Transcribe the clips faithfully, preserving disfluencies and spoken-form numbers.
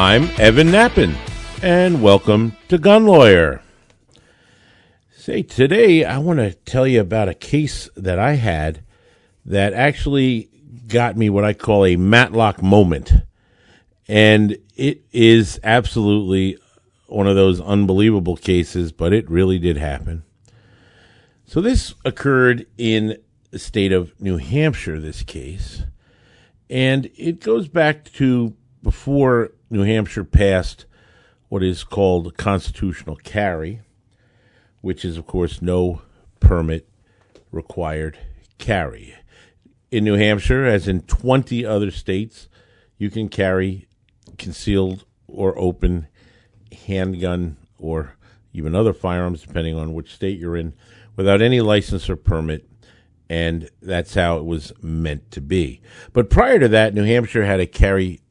I'm Evan Nappen, and welcome to Gun Lawyer. Say, today I want to tell you about a case that I had that actually got me what I call a Matlock moment, and it is absolutely one of those unbelievable cases, but it really did happen. So this occurred in the state of New Hampshire, this case, and it goes back to before New Hampshire passed what is called constitutional carry, which is, of course, no permit required carry. In New Hampshire, as in twenty other states, you can carry concealed or open handgun or even other firearms, depending on which state you're in, without any license or permit. And that's how it was meant to be. But prior to that, New Hampshire had a carry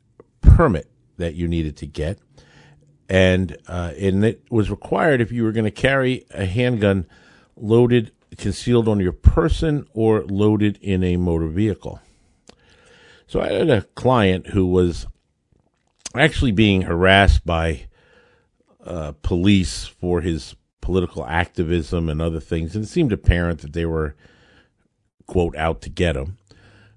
permit that you needed to get, and uh, and it was required if you were going to carry a handgun loaded, concealed on your person or loaded in a motor vehicle. So I had a client who was actually being harassed by uh, police for his political activism and other things, and it seemed apparent that they were, quote, out to get him.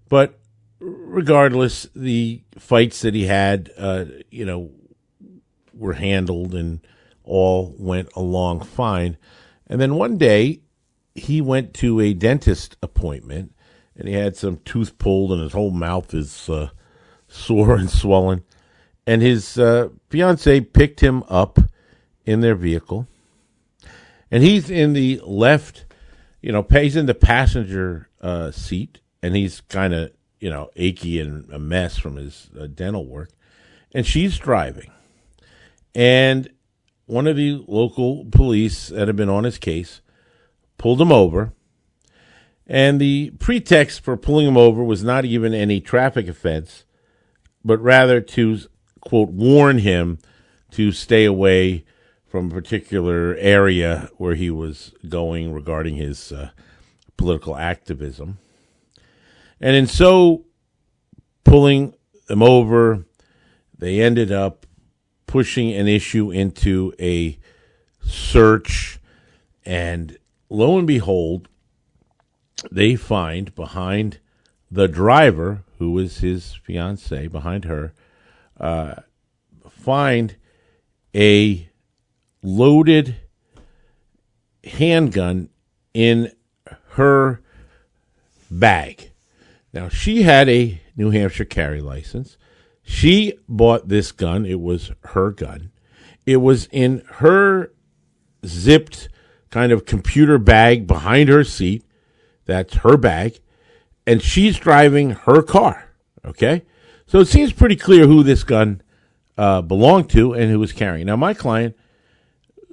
But regardless, the fights that he had, uh, you know, were handled and all went along fine. And then one day he went to a dentist appointment and he had some tooth pulled and his whole mouth is uh, sore and swollen. And his uh, fiance picked him up in their vehicle. And he's in the left, you know, he's in the passenger uh, seat, and he's kind of, you know, achy and a mess from his uh, dental work, and she's driving. And one of the local police that had been on his case pulled him over, and the pretext for pulling him over was not even any traffic offense, but rather to, quote, warn him to stay away from a particular area where he was going regarding his uh, political activism. And in so pulling them over, they ended up pushing an issue into a search. And lo and behold, they find behind the driver, who was his fiancée, behind her, uh, find a loaded handgun in her bag. Now, she had a New Hampshire carry license. She bought this gun. It was her gun. It was in her zipped kind of computer bag behind her seat. That's her bag. And she's driving her car, okay? So it seems pretty clear who this gun uh, belonged to and who was carrying. Now, my client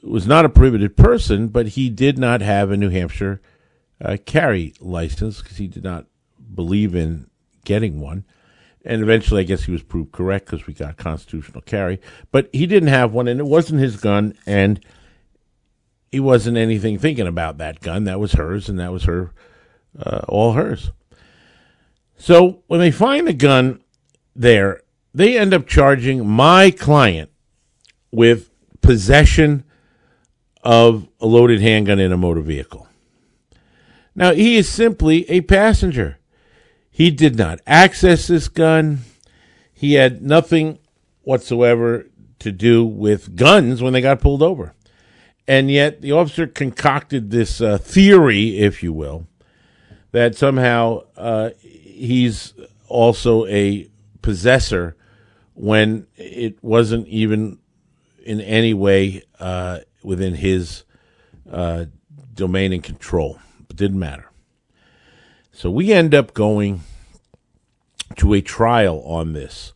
was not a prohibited person, but he did not have a New Hampshire uh, carry license because he did not believe in getting one, and eventually I guess he was proved correct because we got constitutional carry, but he didn't have one, and it wasn't his gun, and he wasn't anything thinking about that gun. That was hers, and that was her, uh, all hers. So when they find the gun there, they end up charging my client with possession of a loaded handgun in a motor vehicle. Now, he is simply a passenger. He did not access this gun. He had nothing whatsoever to do with guns when they got pulled over. And yet the officer concocted this uh, theory, if you will, that somehow uh, he's also a possessor when it wasn't even in any way uh, within his uh, domain and control. But it didn't matter. So we end up going to a trial on this,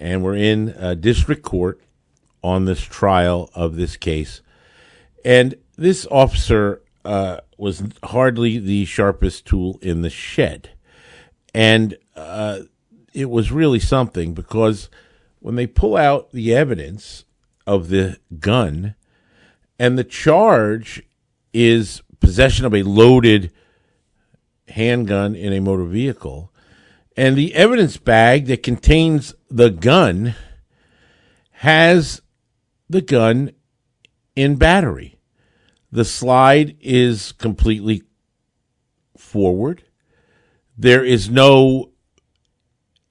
and we're in a district court on this trial of this case. And this officer uh, was hardly the sharpest tool in the shed. And uh, it was really something, because when they pull out the evidence of the gun, and the charge is possession of a loaded handgun in a motor vehicle, and the evidence bag that contains the gun has the gun in battery. The slide is completely forward. There is no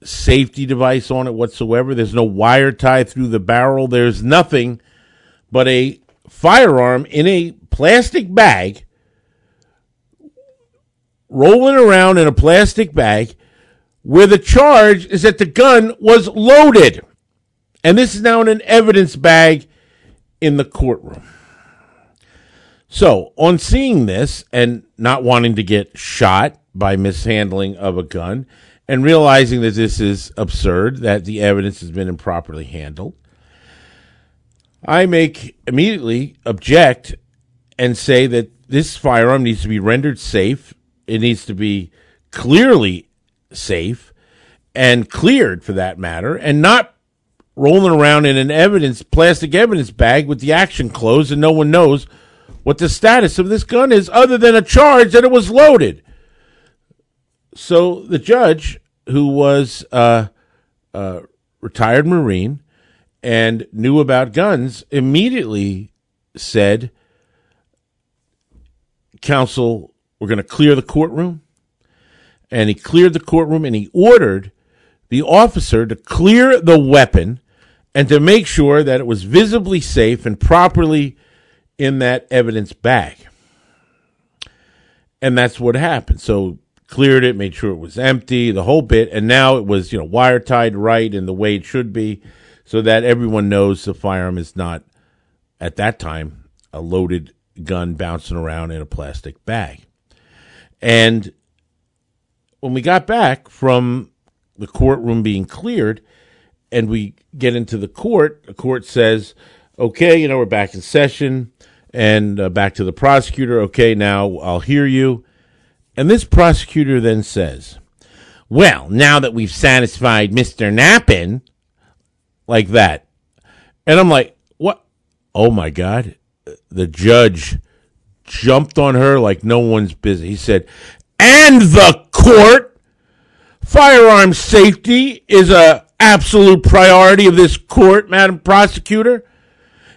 safety device on it whatsoever. There's no wire tie through the barrel. There's nothing but a firearm in a plastic bag, rolling around in a plastic bag, where the charge is that the gun was loaded. And this is now in an evidence bag in the courtroom. So, on seeing this and not wanting to get shot by mishandling of a gun and realizing that this is absurd, that the evidence has been improperly handled, I make immediately object and say that this firearm needs to be rendered safe. It needs to be clearly safe and cleared, for that matter, and not rolling around in an evidence, plastic evidence bag with the action closed, and no one knows what the status of this gun is other than a charge that it was loaded. So the judge, who was a uh, uh, retired Marine and knew about guns, immediately said, "Counsel, we're going to clear the courtroom." And he cleared the courtroom, and he ordered the officer to clear the weapon and to make sure that it was visibly safe and properly in that evidence bag. And that's what happened. So cleared it, made sure it was empty, the whole bit. And now it was, you know, wire tied right and the way it should be, so that everyone knows the firearm is not, at that time, a loaded gun bouncing around in a plastic bag. And when we got back from the courtroom being cleared and we get into the court, the court says, okay, you know, we're back in session, and uh, back to the prosecutor. Okay, now I'll hear you. And this prosecutor then says, well, now that we've satisfied Mister Nappen, like that. And I'm like, what? Oh, my God. The judge jumped on her like no one's busy. He said, and the court, firearm safety is a absolute priority of this court, Madam Prosecutor.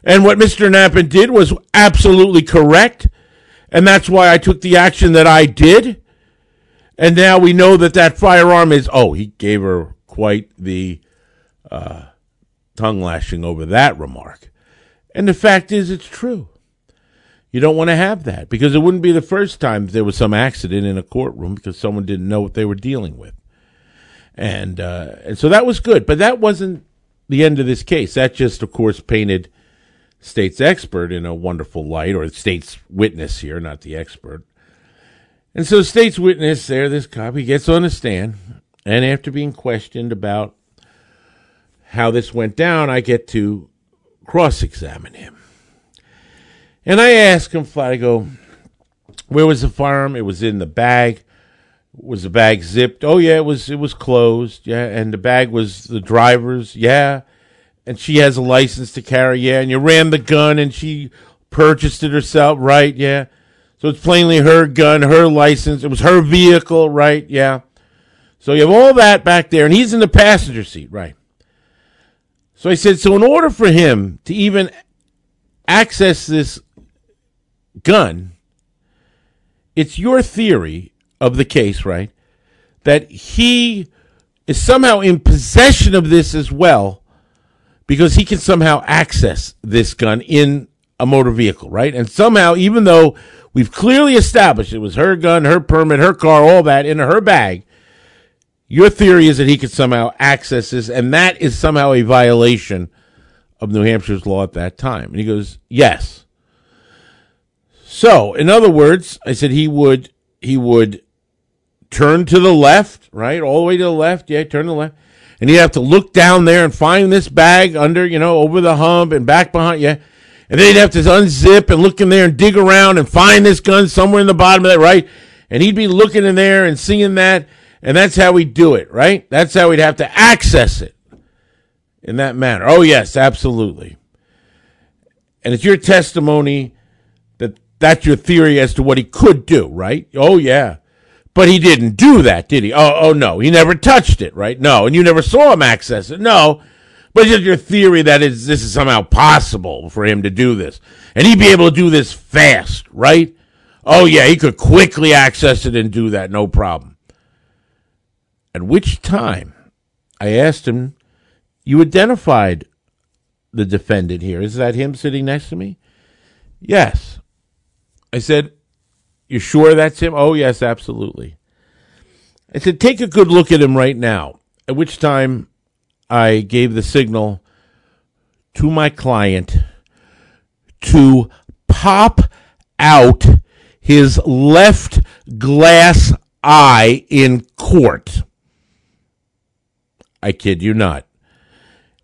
And what Mister Nappen did was absolutely correct. And that's why I took the action that I did. And now we know that that firearm is, oh, he gave her quite the uh, tongue lashing over that remark. And the fact is, it's true. You don't want to have that, because it wouldn't be the first time there was some accident in a courtroom because someone didn't know what they were dealing with. And, uh, and so that was good. But that wasn't the end of this case. That just, of course, painted state's expert in a wonderful light, or state's witness here, not the expert. And so state's witness there, this cop, he gets on the stand. And after being questioned about how this went down, I get to cross-examine him. And I asked him flat, I go, where was the firearm? It was in the bag. Was the bag zipped? Oh, yeah, it was it was closed. Yeah, and the bag was the driver's. Yeah, and she has a license to carry. Yeah, and you ran the gun, and she purchased it herself. Right, yeah. So it's plainly her gun, her license. It was her vehicle, right, yeah. So you have all that back there, and he's in the passenger seat, right. So I said, so in order for him to even access this gun, it's your theory of the case, right, that he is somehow in possession of this as well, because he can somehow access this gun in a motor vehicle, right? And somehow, even though we've clearly established it was her gun, her permit, her car, all that in her bag, your theory is that he could somehow access this, and that is somehow a violation of New Hampshire's law at that time. And he goes, yes. So, in other words, I said he would he would turn to the left, right, all the way to the left, yeah, turn to the left, and he'd have to look down there and find this bag under, you know, over the hump and back behind, yeah, and then he'd have to unzip and look in there and dig around and find this gun somewhere in the bottom of that, right, and he'd be looking in there and seeing that. And that's how we do it, right? That's how we'd have to access it in that manner. Oh, yes, absolutely. And it's your testimony that that's your theory as to what he could do, right? Oh, yeah. But he didn't do that, did he? Oh, oh no. He never touched it, right? No. And you never saw him access it? No. But just your theory that is this is somehow possible for him to do this. And he'd be able to do this fast, right? Oh, yeah, he could quickly access it and do that, no problem. At which time, I asked him, you identified the defendant here. Is that him sitting next to me? Yes. I said, you sure that's him? Oh, yes, absolutely. I said, take a good look at him right now, at which time I gave the signal to my client to pop out his left glass eye in court. I kid you not.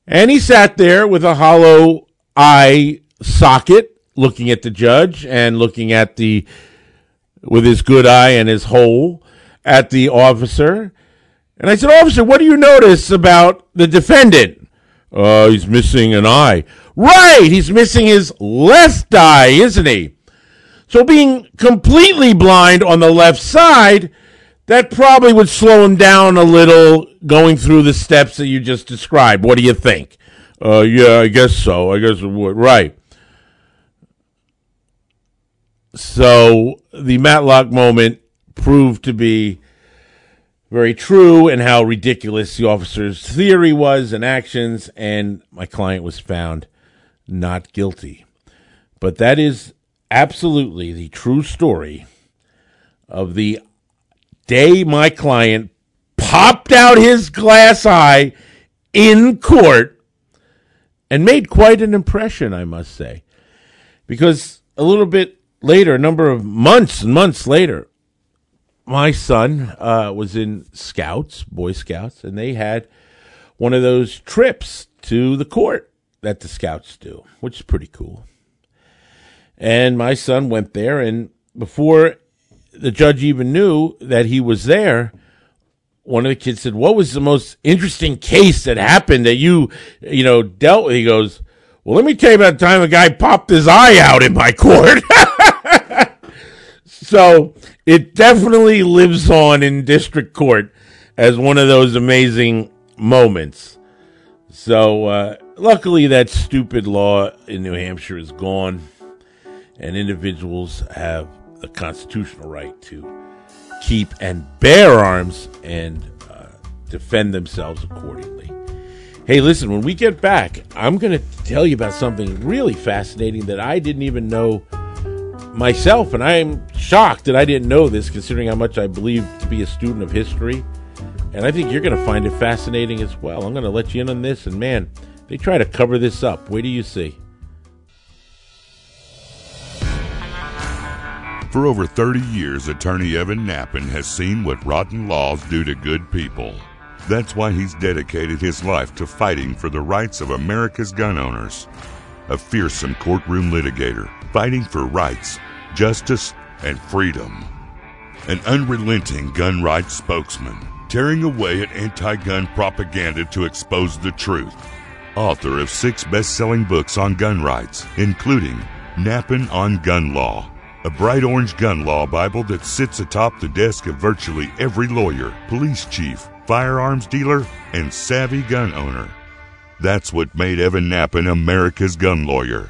And he sat there with a hollow eye socket, looking at the judge and looking at the, with his good eye and his hole, at the officer. And I said, officer, what do you notice about the defendant? Uh, he's missing an eye. Right, he's missing his left eye, isn't he? So being completely blind on the left side, that probably would slow him down a little going through the steps that you just described. What do you think? Uh, yeah, I guess so. I guess it would. Right. So the Matlock moment proved to be very true, and how ridiculous the officer's theory was and actions, and my client was found not guilty. But that is absolutely the true story of the day my client popped out his glass eye in court and made quite an impression, I must say. Because a little bit later, a number of months and months later, my son uh, was in Scouts, Boy Scouts, and they had one of those trips to the court that the Scouts do, which is pretty cool. And my son went there, and before the judge even knew that he was there, one of the kids said, what was the most interesting case that happened that you, you know, dealt with? He goes, well, let me tell you about the time a guy popped his eye out in my court. So it definitely lives on in district court as one of those amazing moments. So uh, luckily that stupid law in New Hampshire is gone, and individuals have the constitutional right to keep and bear arms and uh, defend themselves accordingly. Hey, listen, when we get back, I'm going to tell you about something really fascinating that I didn't even know myself, and I am shocked that I didn't know this, considering how much I believe to be a student of history. And I think you're going to find it fascinating as well. I'm going to let you in on this, and man, they try to cover this up. Wait till you see. For over thirty years, attorney Evan Nappen has seen what rotten laws do to good people. That's why he's dedicated his life to fighting for the rights of America's gun owners. A fearsome courtroom litigator, fighting for rights, justice, and freedom. An unrelenting gun rights spokesman, tearing away at anti-gun propaganda to expose the truth. Author of six best-selling books on gun rights, including Nappen on Gun Law, a bright orange gun law Bible that sits atop the desk of virtually every lawyer, police chief, firearms dealer, and savvy gun owner. That's what made Evan Nappen America's gun lawyer.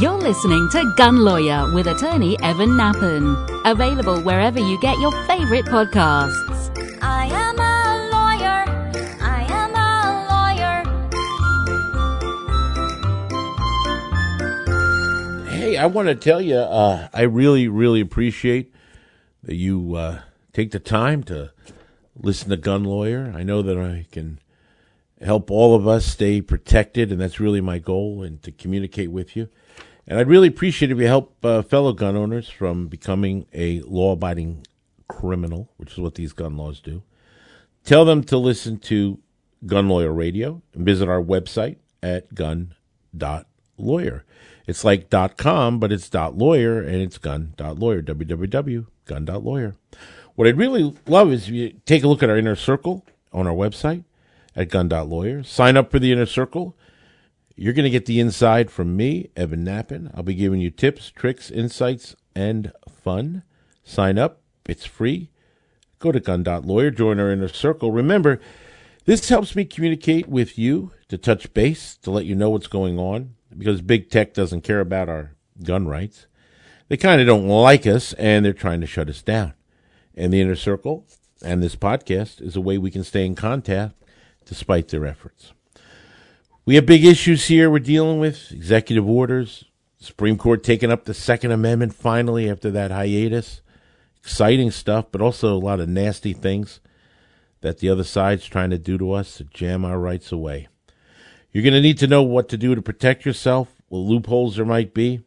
You're listening to Gun Lawyer with attorney Evan Nappen. Available wherever you get your favorite podcasts. I am a lawyer. I am a lawyer. Hey, I want to tell you, uh, I really, really appreciate that you uh, take the time to listen to Gun Lawyer. I know that I can help all of us stay protected, and that's really my goal, and to communicate with you. And I'd really appreciate if you help uh, fellow gun owners from becoming a law-abiding criminal, which is what these gun laws do, Tell them to listen to Gun Lawyer Radio and visit our website at gun dot lawyer. It's like .com, but it's .lawyer, and it's gun dot lawyer, w w w dot gun dot lawyer. What I'd really love is if you take a look at our Inner Circle on our website at gun dot lawyer. Sign up for the Inner Circle. You're going to get the inside from me, Evan Nappen. I'll be giving you tips, tricks, insights, and fun. Sign up. It's free. Go to gun dot lawyer. Join our Inner Circle. Remember, this helps me communicate with you, to touch base, to let you know what's going on, because big tech doesn't care about our gun rights. They kind of don't like us, and they're trying to shut us down. And the Inner Circle and this podcast is a way we can stay in contact despite their efforts. We have big issues here we're dealing with, executive orders, Supreme Court taking up the Second Amendment finally after that hiatus. Exciting stuff, but also a lot of nasty things that the other side's trying to do to us to jam our rights away. You're going to need to know what to do to protect yourself, what loopholes there might be.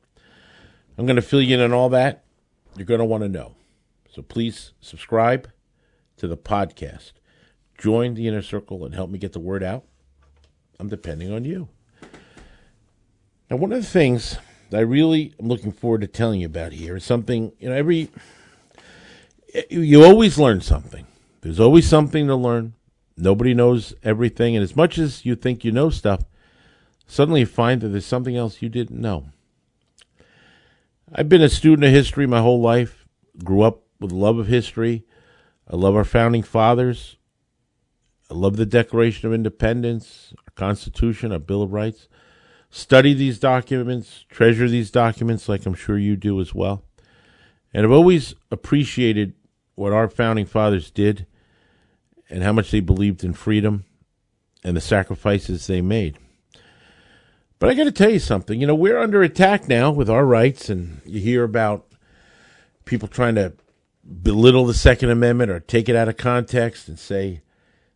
I'm going to fill you in on all that. You're going to want to know. So please subscribe to the podcast. Join the Inner Circle and help me get the word out. I'm depending on you. Now, one of the things that I really am looking forward to telling you about here is something, you know, every, you always learn something. There's always something to learn. Nobody knows everything. And as much as you think you know stuff, suddenly you find that there's something else you didn't know. I've been a student of history my whole life, grew up with love of history. I love our founding fathers. I love the Declaration of Independence, our Constitution, our Bill of Rights. Study these documents, treasure these documents like I'm sure you do as well. And I've always appreciated what our founding fathers did and how much they believed in freedom and the sacrifices they made. But I got to tell you something. You know, we're under attack now with our rights, and you hear about people trying to belittle the Second Amendment or take it out of context and say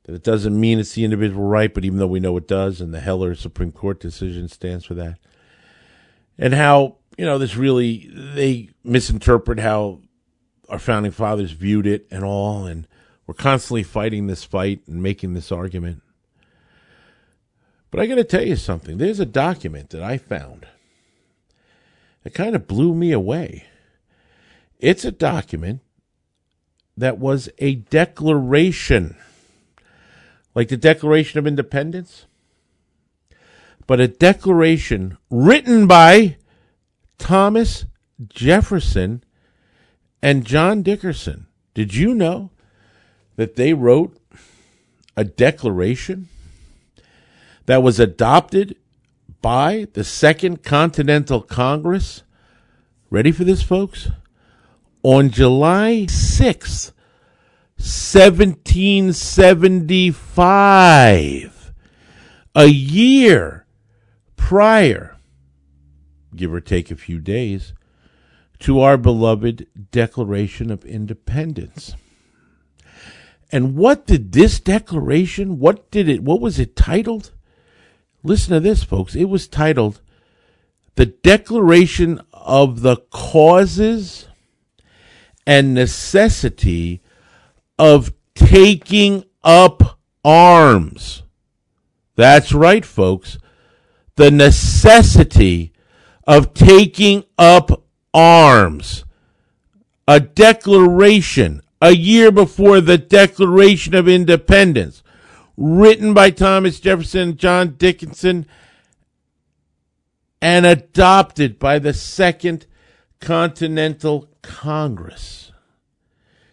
that it doesn't mean it's the individual right, but even though we know it does, and the Heller Supreme Court decision stands for that. And how, you know, this really, they misinterpret how our founding fathers viewed it and all, and we're constantly fighting this fight and making this argument. But I got to tell you something. There's a document that I found that kind of blew me away. It's a document that was a declaration, like the Declaration of Independence, but a declaration written by Thomas Jefferson and John Dickinson. Did you know that they wrote a declaration that was adopted by the Second Continental Congress? Ready for this, folks? On July sixth, seventeen seventy-five, a year prior, give or take a few days, to our beloved Declaration of Independence. And what did this declaration, what did it, what was it titled? Listen to this, folks. It was titled The Declaration of the Causes and Necessity of Taking Up Arms. That's right, folks. The necessity of taking up arms. A declaration a year before the Declaration of Independence, written by Thomas Jefferson and John Dickinson, and adopted by the Second Continental Congress.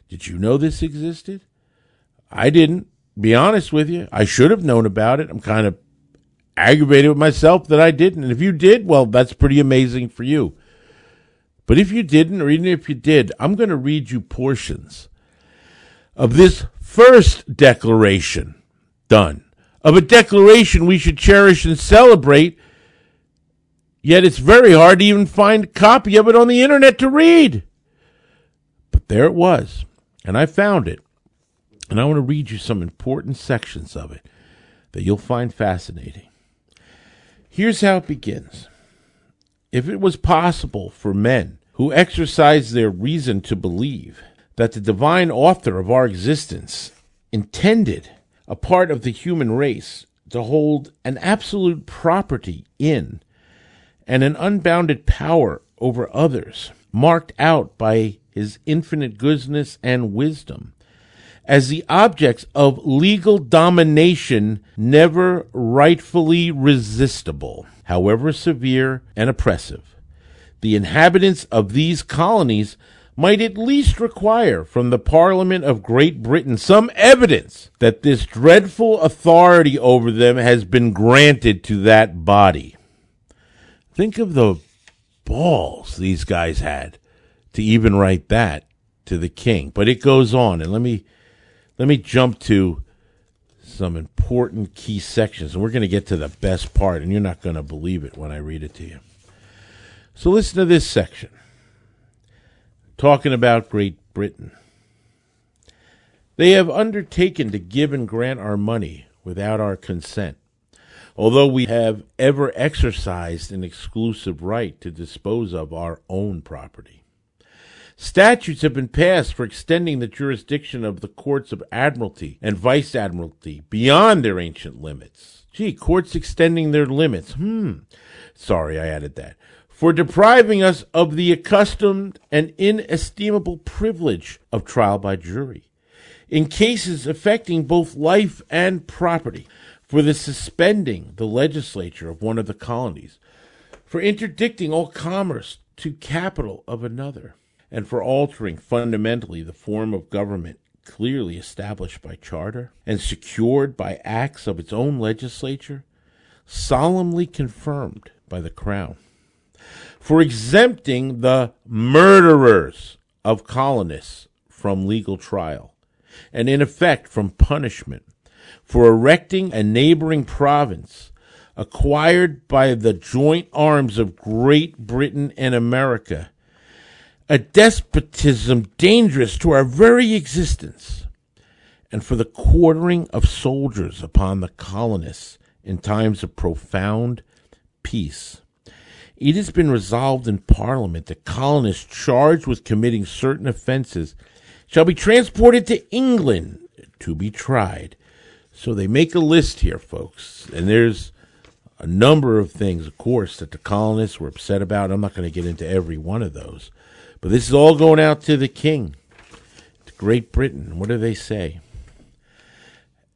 Did you know this existed? I didn't. Be honest with you, I should have known about it. I'm kind of aggravated with myself that I didn't. And if you did, well, that's pretty amazing for you. But if you didn't, or even if you did, I'm going to read you portions of this first declaration done, of a declaration we should cherish and celebrate, yet it's very hard to even find a copy of it on the internet to read. But there it was, and I found it, and I want to read you some important sections of it that you'll find fascinating. Here's how it begins. If it was possible for men who exercised their reason to believe that the divine author of our existence intended a part of the human race to hold an absolute property in and an unbounded power over others, marked out by his infinite goodness and wisdom, as the objects of legal domination never rightfully resistible, however severe and oppressive. The inhabitants of these colonies might at least require from the Parliament of Great Britain some evidence that this dreadful authority over them has been granted to that body. Think of the balls these guys had to even write that to the king. But it goes on, and let me let me jump to some important key sections, and we're going to get to the best part, and you're not going to believe it when I read it to you. So listen to this section, talking about Great Britain. They have undertaken to give and grant our money without our consent, although we have ever exercised an exclusive right to dispose of our own property. Statutes have been passed for extending the jurisdiction of the courts of admiralty and vice admiralty beyond their ancient limits. Gee, courts extending their limits. Hmm. Sorry, I added that. For depriving us of the accustomed and inestimable privilege of trial by jury in cases affecting both life and property, for the suspending the legislature of one of the colonies, for interdicting all commerce to capital of another, and for altering fundamentally the form of government clearly established by charter and secured by acts of its own legislature, solemnly confirmed by the crown, for exempting the murderers of colonists from legal trial, and in effect from punishment, for erecting a neighboring province acquired by the joint arms of Great Britain and America, a despotism dangerous to our very existence, and for the quartering of soldiers upon the colonists in times of profound peace. It has been resolved in Parliament that colonists charged with committing certain offenses shall be transported to England to be tried. So they make a list here, folks, and there's a number of things, of course, that the colonists were upset about. I'm not going to get into every one of those, but this is all going out to the king, to Great Britain. What do they say?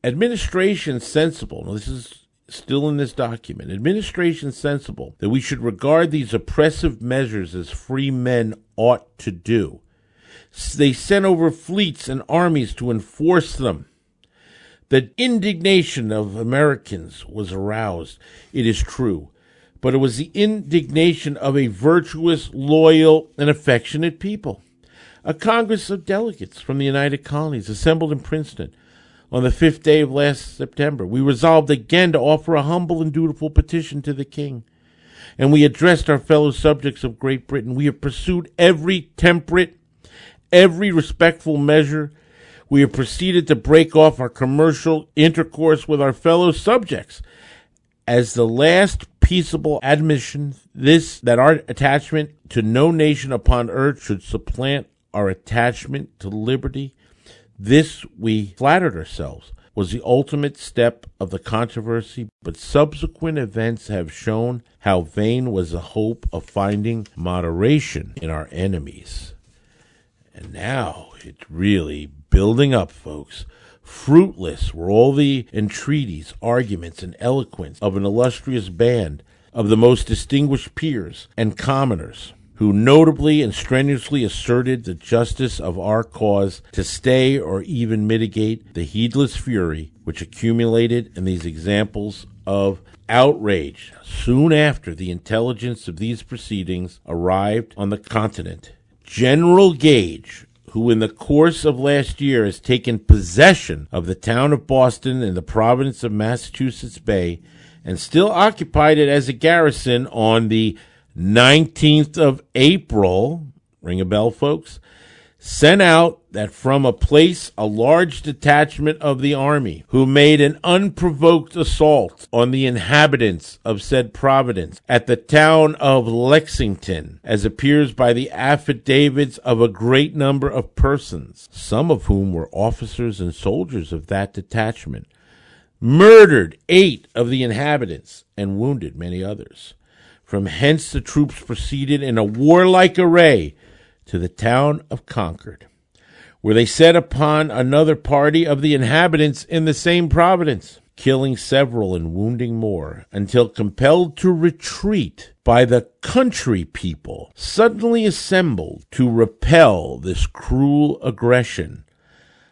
Administration sensible. Now, this is still in this document. Administration sensible that we should regard these oppressive measures as free men ought to do. They sent over fleets and armies to enforce them. The indignation of Americans was aroused, it is true, but it was the indignation of a virtuous, loyal, and affectionate people. A Congress of Delegates from the United Colonies assembled in Princeton on the fifth day of last September. We resolved again to offer a humble and dutiful petition to the king, and we addressed our fellow subjects of Great Britain. We have pursued every temperate, every respectful measure. We have proceeded to break off our commercial intercourse with our fellow subjects. As the last peaceable admission, this, that our attachment to no nation upon earth should supplant our attachment to liberty, this, we flattered ourselves, was the ultimate step of the controversy, but subsequent events have shown how vain was the hope of finding moderation in our enemies. And now it's really building up, folks. Fruitless were all the entreaties, arguments, and eloquence of an illustrious band of the most distinguished peers and commoners, who notably and strenuously asserted the justice of our cause to stay or even mitigate the heedless fury which accumulated in these examples of outrage. Soon after the intelligence of these proceedings arrived on the continent, General Gage, who in the course of last year has taken possession of the town of Boston in the province of Massachusetts Bay, and still occupied it as a garrison, on the nineteenth of April, ring a bell, folks, sent out that from a place a large detachment of the army, who made an unprovoked assault on the inhabitants of said Providence at the town of Lexington, as appears by the affidavits of a great number of persons, some of whom were officers and soldiers of that detachment, murdered eight of the inhabitants, and wounded many others. From hence the troops proceeded in a warlike array to the town of Concord, where they set upon another party of the inhabitants in the same Providence, killing several and wounding more, until compelled to retreat by the country people suddenly assembled to repel this cruel aggression.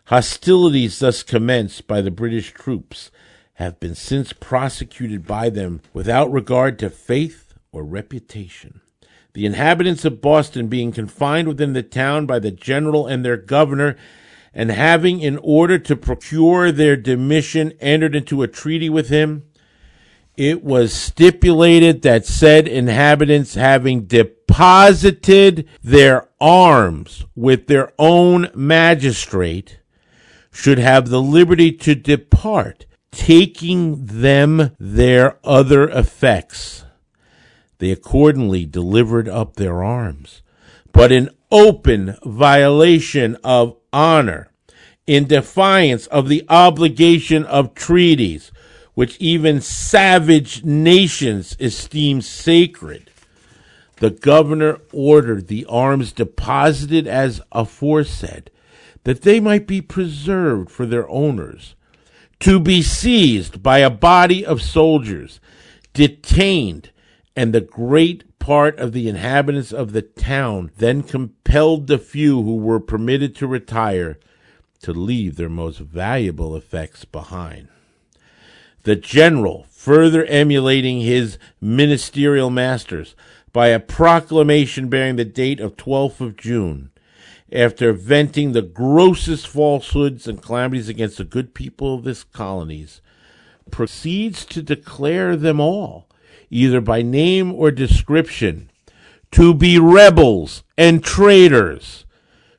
Hostilities thus commenced by the British troops have been since prosecuted by them without regard to faith or reputation. The inhabitants of Boston being confined within the town by the general and their governor, and having, in order to procure their demission, entered into a treaty with him, it was stipulated that said inhabitants, having deposited their arms with their own magistrate, should have the liberty to depart, taking them their other effects. They accordingly delivered up their arms, but in open violation of honor, in defiance of the obligation of treaties, which even savage nations esteem sacred, the governor ordered the arms deposited as aforesaid, that they might be preserved for their owners, to be seized by a body of soldiers, detained, and the great part of the inhabitants of the town then compelled the few who were permitted to retire to leave their most valuable effects behind. The general, further emulating his ministerial masters, by a proclamation bearing the date of twelfth of June, after venting the grossest falsehoods and calamities against the good people of this colonies, proceeds to declare them all, either by name or description, to be rebels and traitors,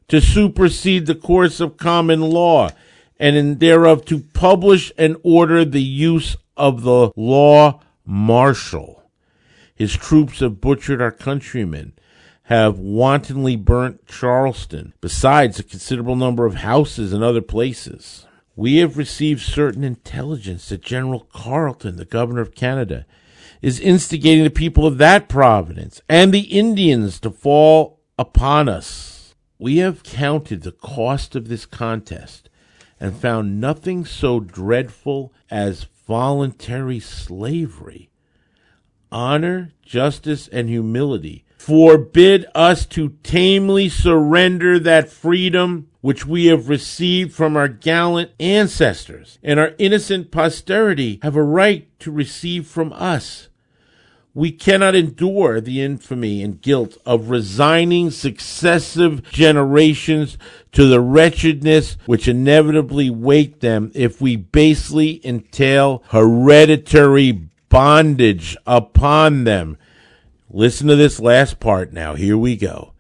to supersede the course of common law, and in thereof to publish and order the use of the law martial. His troops have butchered our countrymen, have wantonly burnt Charleston, besides a considerable number of houses and other places. We have received certain intelligence that General Carleton, the governor of Canada, is instigating the people of that province and the Indians to fall upon us. We have counted the cost of this contest and found nothing so dreadful as voluntary slavery. Honor, justice, and humility forbid us to tamely surrender that freedom which we have received from our gallant ancestors, and our innocent posterity have a right to receive from us. We cannot endure the infamy and guilt of resigning successive generations to the wretchedness which inevitably wait them if we basely entail hereditary bondage upon them. Listen to this last part now. Here we go.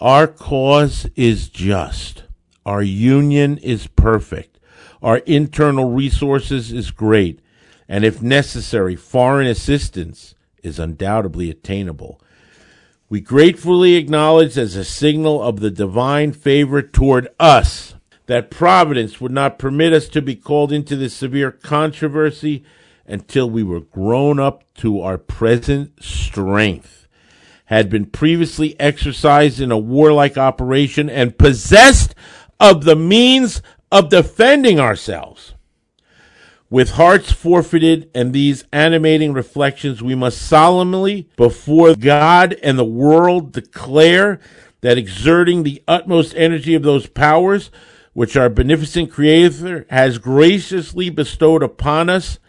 Our cause is just. Our union is perfect. Our internal resources is great. And if necessary, foreign assistance is undoubtedly attainable. We gratefully acknowledge as a signal of the divine favor toward us that Providence would not permit us to be called into this severe controversy until we were grown up to our present strength, had been previously exercised in a warlike operation, and possessed of the means of defending ourselves. With hearts forfeited and these animating reflections, we must solemnly, before God and the world, declare that exerting the utmost energy of those powers which our beneficent Creator has graciously bestowed upon us,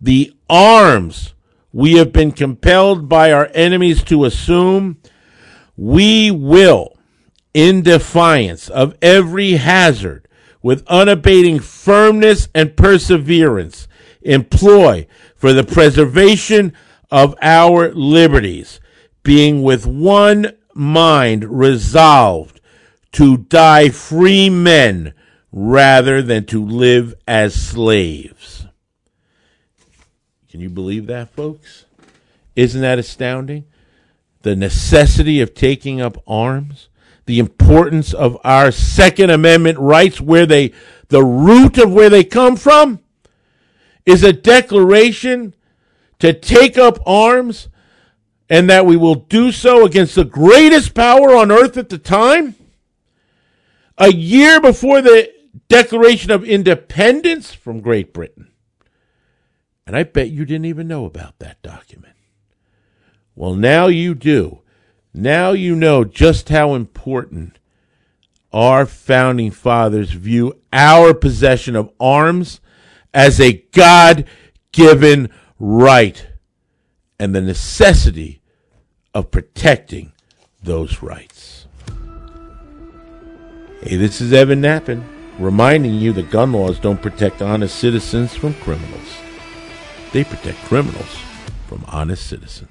the arms we have been compelled by our enemies to assume, we will, in defiance of every hazard, with unabating firmness and perseverance, employ for the preservation of our liberties, being with one mind resolved to die free men rather than to live as slaves. Can you believe that, folks? Isn't that astounding? The necessity of taking up arms, the importance of our Second Amendment rights, where they, the root of where they come from, is a declaration to take up arms and that we will do so against the greatest power on earth at the time. A year before the Declaration of Independence from Great Britain. And I bet you didn't even know about that document. Well, now you do. Now you know just how important our founding fathers view our possession of arms as a God-given right and the necessity of protecting those rights. Hey, this is Evan Nappen, reminding you that gun laws don't protect honest citizens from criminals. They protect criminals from honest citizens.